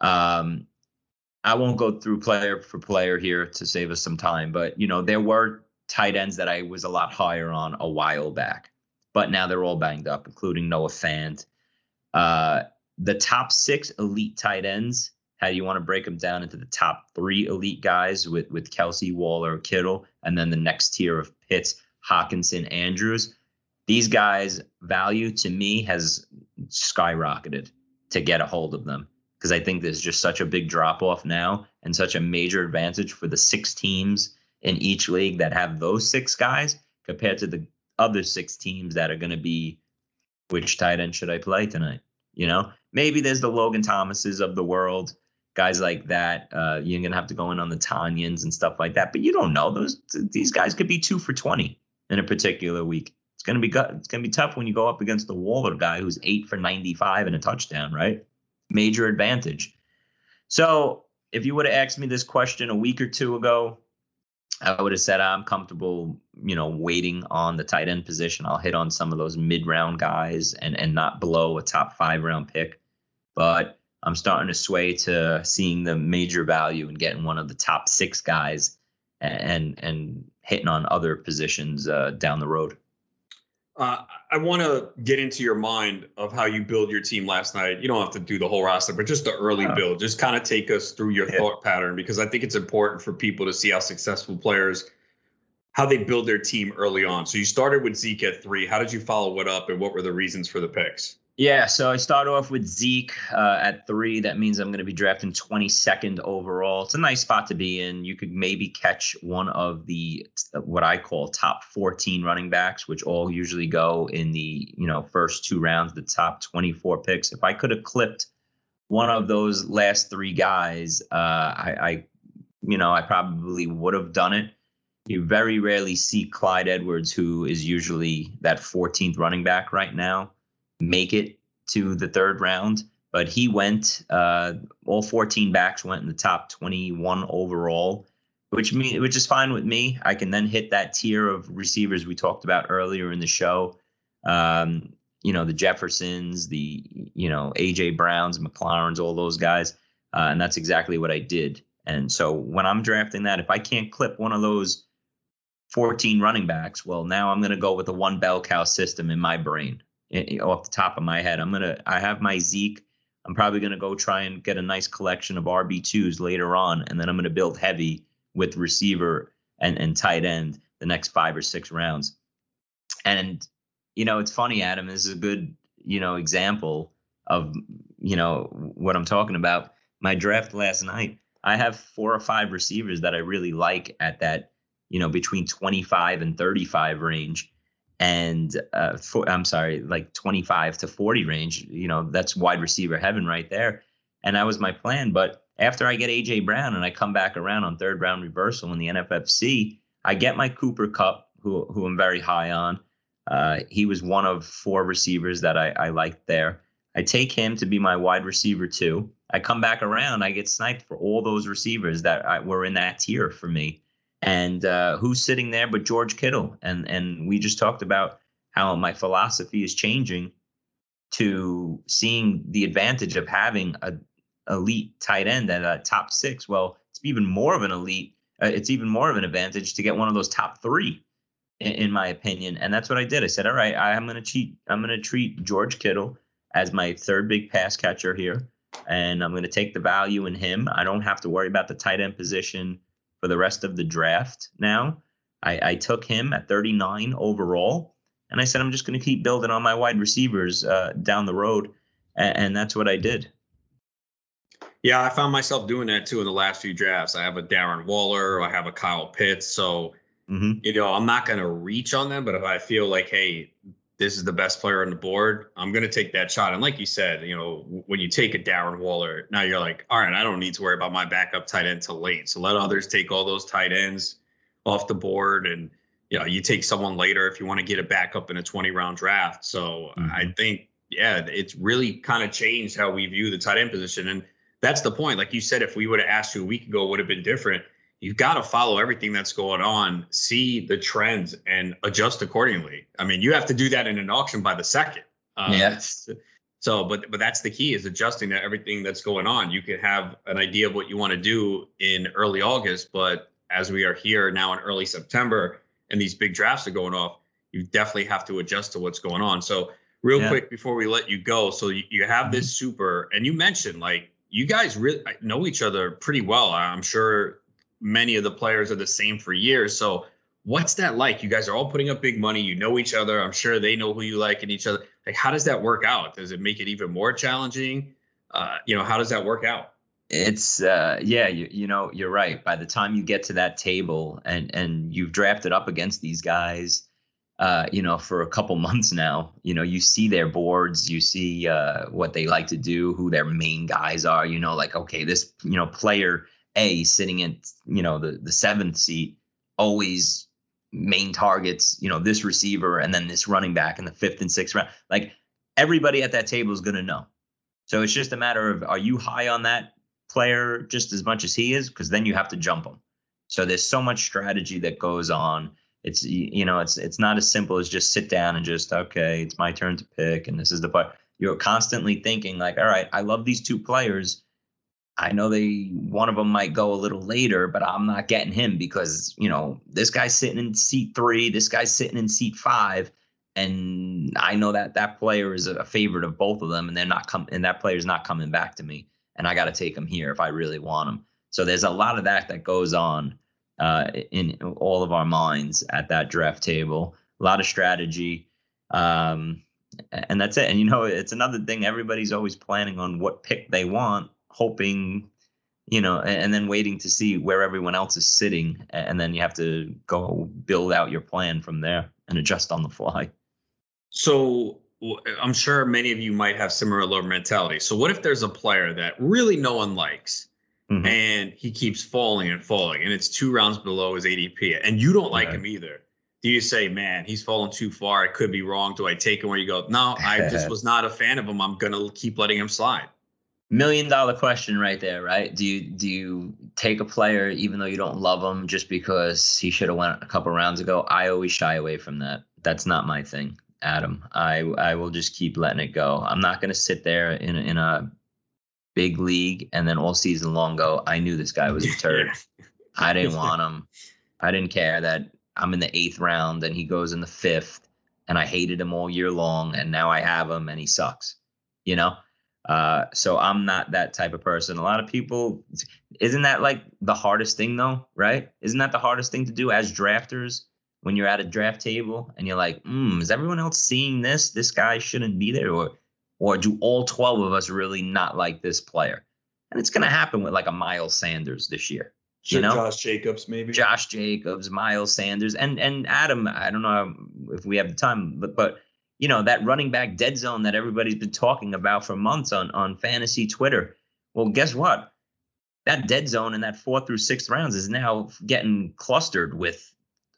Um, I won't go through player for player here to save us some time, but, you know, there were tight ends that I was a lot higher on a while back, but now they're all banged up, including Noah Fant. Uh, the top six elite tight ends, how do you want to break them down into the top three elite guys with, with Kelce, Waller, Kittle, and then the next tier of Pitts, Hockenson, Andrews? These guys' value to me has skyrocketed to get a hold of them, because I think there's just such a big drop-off now and such a major advantage for the six teams in each league that have those six guys compared to the other six teams that are going to be, which tight end should I play tonight? You know, maybe there's the Logan Thomases of the world, guys like that. Uh, you're going to have to go in on the Tanyans and stuff like that. But you don't know. Those these guys could be two for twenty in a particular week. It's going to be gut. It's going to be tough when you go up against the Waller guy who's eight for ninety-five and a touchdown, right? Major advantage. So if you would have asked me this question a week or two ago, I would have said I'm comfortable, you know, waiting on the tight end position. I'll hit on some of those mid-round guys and and not blow a top five-round pick. But I'm starting to sway to seeing the major value and getting one of the top six guys and and, and hitting on other positions uh, down the road. Uh, I want to get into your mind of how you build your team last night. You don't have to do the whole roster, but just the early yeah. build. Just kind of take us through your yeah. thought pattern, because I think it's important for people to see how successful players, how they build their team early on. So you started with Zeke at three. How did you follow it up, and what were the reasons for the picks? Yeah, so I start off with Zeke uh, at three. That means I'm going to be drafting twenty-second overall. It's a nice spot to be in. You could maybe catch one of the what I call top fourteen running backs, which all usually go in the, you know, first two rounds, the top twenty-four picks. If I could have clipped one of those last three guys, uh, I, I, you know, I probably would have done it. You very rarely see Clyde Edwards, who is usually that fourteenth running back right now, make it to the third round, but he went, uh, all fourteen backs went in the top twenty-one overall, which mean, which is fine with me. I can then hit that tier of receivers we talked about earlier in the show. Um, you know, the Jeffersons, the, you know, A J Browns, McLaren's, all those guys. Uh, and that's exactly what I did. And so when I'm drafting that, if I can't clip one of those fourteen running backs, well, now I'm going to go with the one bell cow system in my brain. Off the top of my head, I'm going to, I have my Zeke. I'm probably going to go try and get a nice collection of R B twos later on. And then I'm going to build heavy with receiver and, and tight end the next five or six rounds. And, you know, it's funny, Adam, this is a good, you know, example of, you know, what I'm talking about. My draft last night, I have four or five receivers that I really like at that, you know, between twenty-five and thirty-five range. And uh, for, I'm sorry, like twenty-five to forty range, you know, that's wide receiver heaven right there. And that was my plan. But after I get A J Brown and I come back around on third round reversal in the N F F C, I get my Cooper Kupp, who who I'm very high on. Uh, he was one of four receivers that I, I liked there. I take him to be my wide receiver too. I come back around, I get sniped for all those receivers that I, were in that tier for me. And uh, who's sitting there but George Kittle? And and we just talked about how my philosophy is changing to seeing the advantage of having an elite tight end at a top six. Well, it's even more of an elite. Uh, it's even more of an advantage to get one of those top three, in, in my opinion. And that's what I did. I said, all right, I, I'm going to cheat. I'm going to treat George Kittle as my third big pass catcher here. And I'm going to take the value in him. I don't have to worry about the tight end position for the rest of the draft now. I, I took him at thirty-nine overall, and I said, I'm just going to keep building on my wide receivers uh, down the road, and, and that's what I did. Yeah, I found myself doing that too in the last few drafts. I have a Darren Waller, I have a Kyle Pitts, so mm-hmm. you know, I'm not going to reach on them, but if I feel like, hey, this is the best player on the board, I'm going to take that shot. And like you said, you know, when you take a Darren Waller, now you're like, all right, I don't need to worry about my backup tight end till late. So let others take all those tight ends off the board. And, you know, you take someone later if you want to get a backup in a twenty round draft. So mm-hmm. I think, yeah, it's really kind of changed how we view the tight end position. And that's the point. Like you said, if we would have asked you a week ago, it would have been different. You've got to follow everything that's going on, see the trends, and adjust accordingly. I mean, you have to do that in an auction by the second. Um, yes. So, but but that's the key, is adjusting to everything that's going on. You can have an idea of what you want to do in early August, but as we are here now in early September and these big drafts are going off, you definitely have to adjust to what's going on. So real yeah. quick before we let you go, so you, you have this super, and you mentioned, like, you guys really know each other pretty well. I'm sure many of the players are the same for years. So what's that like? You guys are all putting up big money. You know each other. I'm sure they know who you like and each other. Like, how does that work out? Does it make it even more challenging? Uh, you know, how does that work out? It's uh, yeah, you, you know, you're right. By the time you get to that table and, and you've drafted up against these guys, uh, you know, for a couple months now. You know, you see their boards, you see uh, what they like to do, who their main guys are, you know, like, okay, this, you know, player A sitting in, you know, the, the seventh seat always main targets, you know, this receiver and then this running back in the fifth and sixth round. Like, everybody at that table is going to know. So it's just a matter of, are you high on that player just as much as he is? Because then you have to jump him. So there's so much strategy that goes on. It's, you know, it's it's not as simple as just sit down and just, okay, it's my turn to pick and this is the part. You're constantly thinking like, all right, I love these two players. I know they, one of them might go a little later, but I'm not getting him because, you know, this guy's sitting in seat three, this guy's sitting in seat five. And I know that that player is a favorite of both of them and they're not coming, and that player's not coming back to me. And I got to take him here if I really want him. So there's a lot of that that goes on uh, in all of our minds at that draft table, a lot of strategy. Um, and that's it. And, you know, it's another thing. Everybody's always planning on what pick they want, hoping, you know, and, and then waiting to see where everyone else is sitting. And then you have to go build out your plan from there and adjust on the fly. So I'm sure many of you might have similar mentality. So what if there's a player that really no one likes, mm-hmm. and he keeps falling and falling, and it's two rounds below his A D P, and you don't like right. him either? Do you say, man, he's fallen too far, I could be wrong, do I take him? Where you go, no, I just was not a fan of him, I'm going to keep letting him slide? Million dollar question right there, right? Do you do you take a player even though you don't love him just because he should have went a couple rounds ago? I always shy away from that. That's not my thing. Adam, I I will just keep letting it go. I'm not going to sit there in a, in a big league and then all season long go, I knew this guy was a turd. I didn't want him. I didn't care that I'm in the eighth round and he goes in the fifth and I hated him all year long and now I have him and he sucks, you know? Uh, so I'm not that type of person. A lot of people, isn't that like the hardest thing though, right? Isn't that the hardest thing to do as drafters? When you're at a draft table and you're like, hmm, is everyone else seeing this? This guy shouldn't be there. Or or do all twelve of us really not like this player? And it's going to happen with like a Miles Sanders this year. Sure, you know? Josh Jacobs, maybe. Josh Jacobs, Miles Sanders. And and Adam, I don't know if we have the time, but, but you know, that running back dead zone that everybody's been talking about for months on, on fantasy Twitter. Well, guess what? That dead zone in that fourth through sixth rounds is now getting clustered with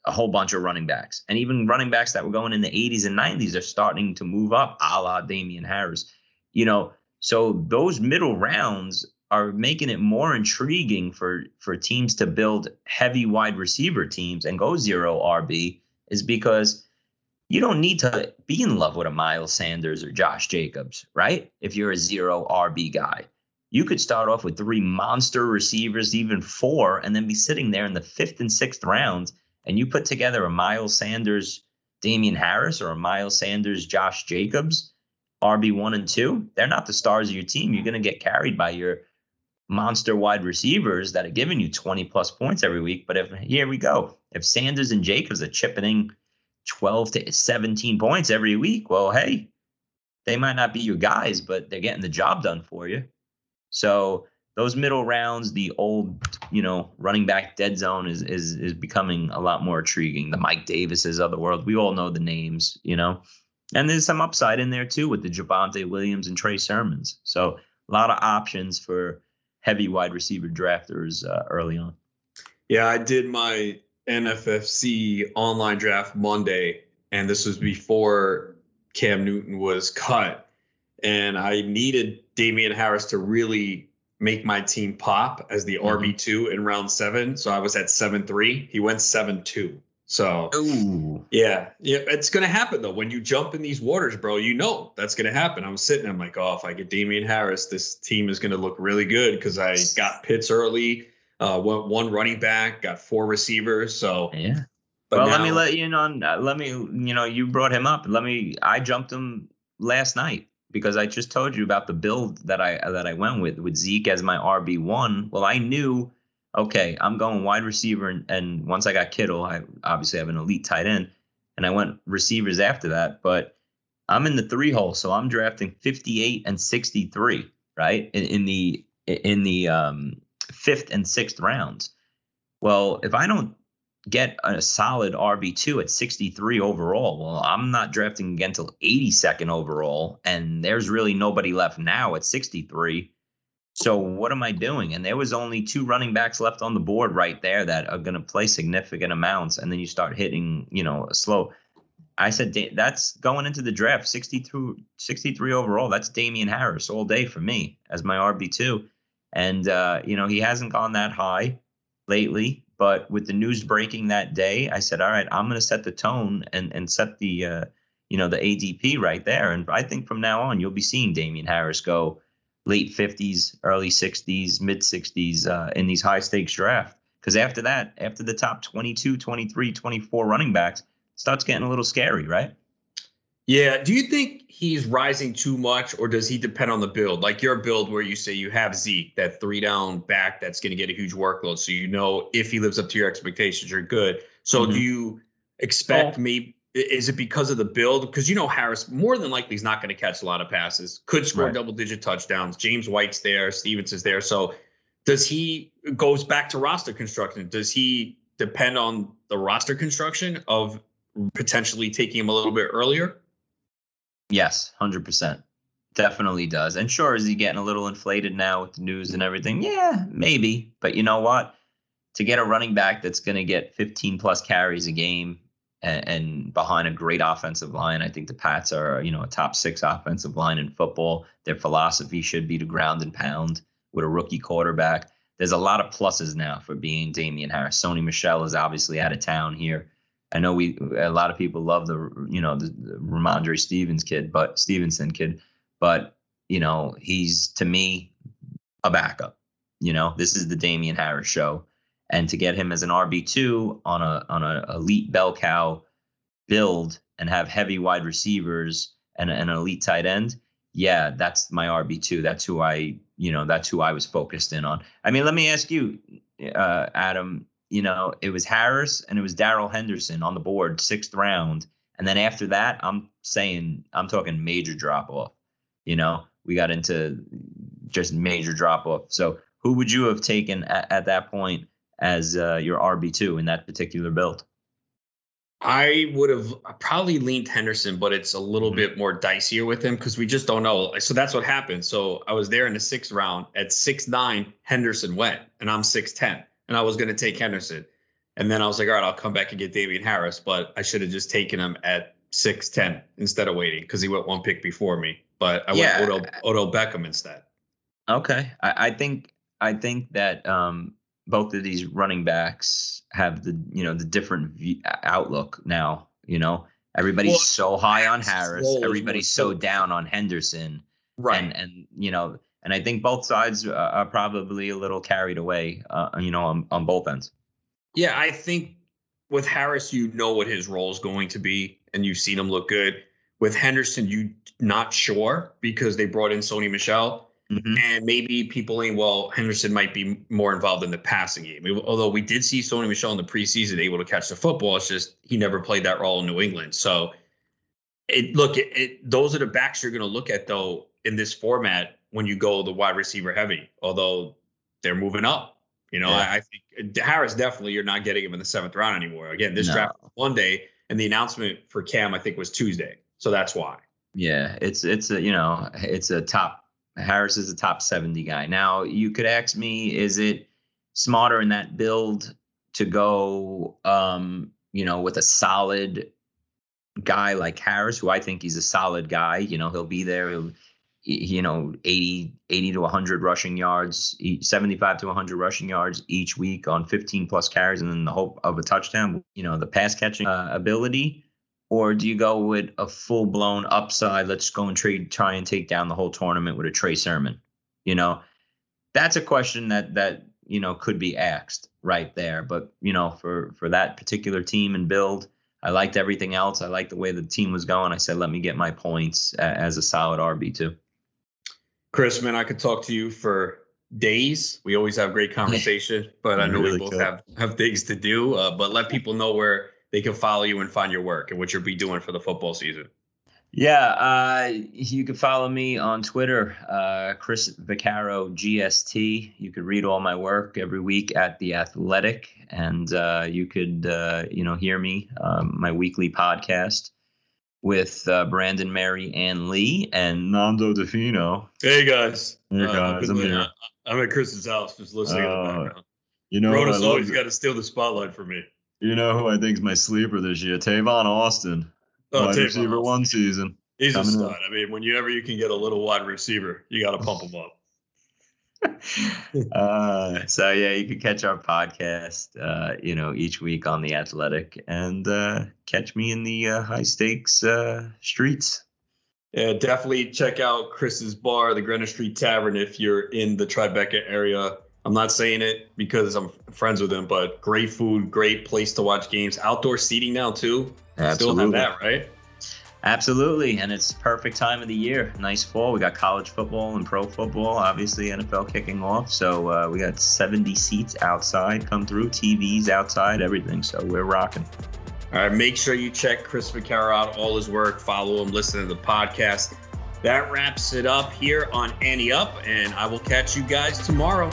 a whole bunch of running backs, and even running backs that were going in the eighties and nineties are starting to move up, a la Damian Harris, you know. So those middle rounds are making it more intriguing for for teams to build heavy wide receiver teams and go zero R B, is because you don't need to be in love with a Miles Sanders or Josh Jacobs, right? If you're a zero R B guy, you could start off with three monster receivers, even four, and then be sitting there in the fifth and sixth rounds. And you put together a Miles Sanders, Damian Harris, or a Miles Sanders, Josh Jacobs, R B one and two, they're not the stars of your team. You're going to get carried by your monster wide receivers that are giving you twenty plus points every week. But if, here we go, if Sanders and Jacobs are chipping twelve to seventeen points every week, well, hey, they might not be your guys, but they're getting the job done for you. So those middle rounds, the old, you know, running back dead zone is is is becoming a lot more intriguing. The Mike Davises of the world, we all know the names, you know. And there's some upside in there too with the Javonte Williams and Trey Sermons. So a lot of options for heavy wide receiver drafters uh, early on. Yeah, I did my N F F C online draft Monday, and this was before Cam Newton was cut. And I needed Damian Harris to really make my team pop as the R B two in round seven. So I was at seven three. He went seven two. So, ooh. yeah, yeah, it's going to happen, though. When you jump in these waters, bro, you know that's going to happen. I'm sitting, I'm like, oh, if I get Damian Harris, this team is going to look really good because I got Pitts early, uh, went one running back, got four receivers. So, yeah. But well, now, let me let you know. Let me, you know, you brought him up. Let me, I jumped him last night, because I just told you about the build that I that I went with, with Zeke as my R B one. Well, I knew, okay, I'm going wide receiver. And, and once I got Kittle, I obviously have an elite tight end. And I went receivers after that. But I'm in the three hole, so I'm drafting fifty-eight and sixty-three, right, in, in the in the um, fifth and sixth rounds. Well, if I don't get a solid R B two at sixty-three overall. Well, I'm not drafting again till eighty-second overall, and there's really nobody left now at sixty-three. So what am I doing? And there was only two running backs left on the board right there that are going to play significant amounts, and then you start hitting, you know, a slow. I said that's going into the draft, sixty-two, sixty-three overall. That's Damian Harris all day for me as my R B two. And, uh, you know, he hasn't gone that high lately. But with the news breaking that day, I said, all right, I'm going to set the tone and, and set the, uh, you know, the A D P right there. And I think from now on, you'll be seeing Damian Harris go late fifties, early sixties, mid sixties uh, in these high stakes draft. Because after that, after the top twenty-two, twenty-three, twenty-four running backs, it starts getting a little scary, right? Yeah. Do you think he's rising too much, or does he depend on the build? Like your build where you say you have Zeke, that three down back that's going to get a huge workload. So, you know, if he lives up to your expectations, you're good. So mm-hmm. do you expect oh. me? Is it because of the build? Because, you know, Harris more than likely is not going to catch a lot of passes, could score right. double digit touchdowns. James White's there. Stevens is there. So does he goes back to roster construction? Does he depend on the roster construction of potentially taking him a little bit earlier? Yes, one hundred percent. Definitely does. And sure, is he getting a little inflated now with the news and everything? Yeah, maybe. But you know what? To get a running back that's going to get fifteen plus carries a game and, and behind a great offensive line, I think the Pats are, you know, a top six offensive line in football. Their philosophy should be to ground and pound with a rookie quarterback. There's a lot of pluses now for being Damian Harris. Sony Michel is obviously out of town here. I know we a lot of people love the you know the, the Ramondre Stevens kid, but Stevenson kid, but you know he's to me a backup. You know this is the Damian Harris show, and to get him as an R B two on a on a elite bell cow build and have heavy wide receivers and, and an elite tight end, yeah, that's my R B two. That's who I you know that's who I was focused in on. I mean, let me ask you, uh, Adam. You know, it was Harris and it was Darrell Henderson on the board, sixth round. And then after that, I'm saying I'm talking major drop off. You know, we got into just major drop off. So who would you have taken at, at that point as uh, your R B two in that particular build? I would have probably leaned Henderson, but it's a little mm-hmm. bit more dicier with him because we just don't know. So that's what happened. So I was there in the sixth round at six nine, Henderson went, and I'm six ten. And I was going to take Henderson. And then I was like, all right, I'll come back and get Damian Harris. But I should have just taken him at six ten instead of waiting because he went one pick before me. But I yeah. went Odell, Odell Beckham instead. Okay. I, I think I think that um, both of these running backs have the, you know, the different v- outlook now. You know, everybody's well, so high on Harris. Everybody's so down on Henderson. Right. And, and you know. And I think both sides are probably a little carried away, uh, you know, on, on both ends. Yeah, I think with Harris, you know what his role is going to be, and you've seen him look good. With Henderson, you not sure because they brought in Sony Michel, mm-hmm. and maybe people ain't, well, Henderson might be more involved in the passing game. Although we did see Sony Michel in the preseason able to catch the football, it's just he never played that role in New England. So, it look, it, it those are the backs you're going to look at, though, in this format. When you go the wide receiver heavy, although they're moving up. You know, yeah. I, I think Harris definitely, you're not getting him in the seventh round anymore. Again, this no. draft was Monday, and the announcement for Cam, I think, was Tuesday. So that's why. Yeah, it's, it's a, you know, it's a top, Harris is a top seventy guy. Now, you could ask me, is it smarter in that build to go, um, you know, with a solid guy like Harris, who I think he's a solid guy. You know, he'll be there. He'll, you know, eighty, eighty to one hundred rushing yards, seventy-five to one hundred rushing yards each week on fifteen plus carries and then the hope of a touchdown, you know, the pass catching uh, ability, or do you go with a full blown upside? Let's go and trade, try and take down the whole tournament with a Trey Sermon. You know, that's a question that, that, you know, could be asked right there. But, you know, for, for that particular team and build, I liked everything else. I liked the way the team was going. I said, let me get my points uh, as a solid R B two. Chris, man, I could talk to you for days. We always have great conversation, but I know really we both cool. have, have things to do. Uh, but let people know where they can follow you and find your work and what you'll be doing for the football season. Yeah, uh, you can follow me on Twitter, uh, Chris Vaccaro G S T. You could read all my work every week at The Athletic, and uh, you could uh, you know hear me um, my weekly podcast with uh, Brandon Mary Ann Lee and Nando Defino. Hey guys, hey guys, uh, I'm, I'm, here. I'm at Chris's house, just listening uh, in the background. You know, Ronis always got to steal the spotlight for me. You know who I think is my sleeper this year? Tavon Austin. Oh, wide receiver one season. He's Coming a stud. I mean, whenever you can get a little wide receiver, you got to pump him up. uh, so, yeah, you can catch our podcast, uh, you know, each week on The Athletic, and uh, catch me in the uh, high stakes uh, streets. Yeah, definitely check out Chris's bar, the Greenwich Street Tavern, if you're in the Tribeca area. I'm not saying it because I'm friends with him, but great food, great place to watch games. Outdoor seating now, too. Absolutely. Still have that, right? Absolutely, and it's perfect time of the year. Nice fall. We got college football and pro football, obviously N F L kicking off. So uh, we got seventy seats outside. Come through, T Vs outside, everything. So we're rocking. All right, make sure you check Chris Vaccaro out, all his work. Follow him, listen to the podcast. That wraps it up here on Annie Up, and I will catch you guys tomorrow.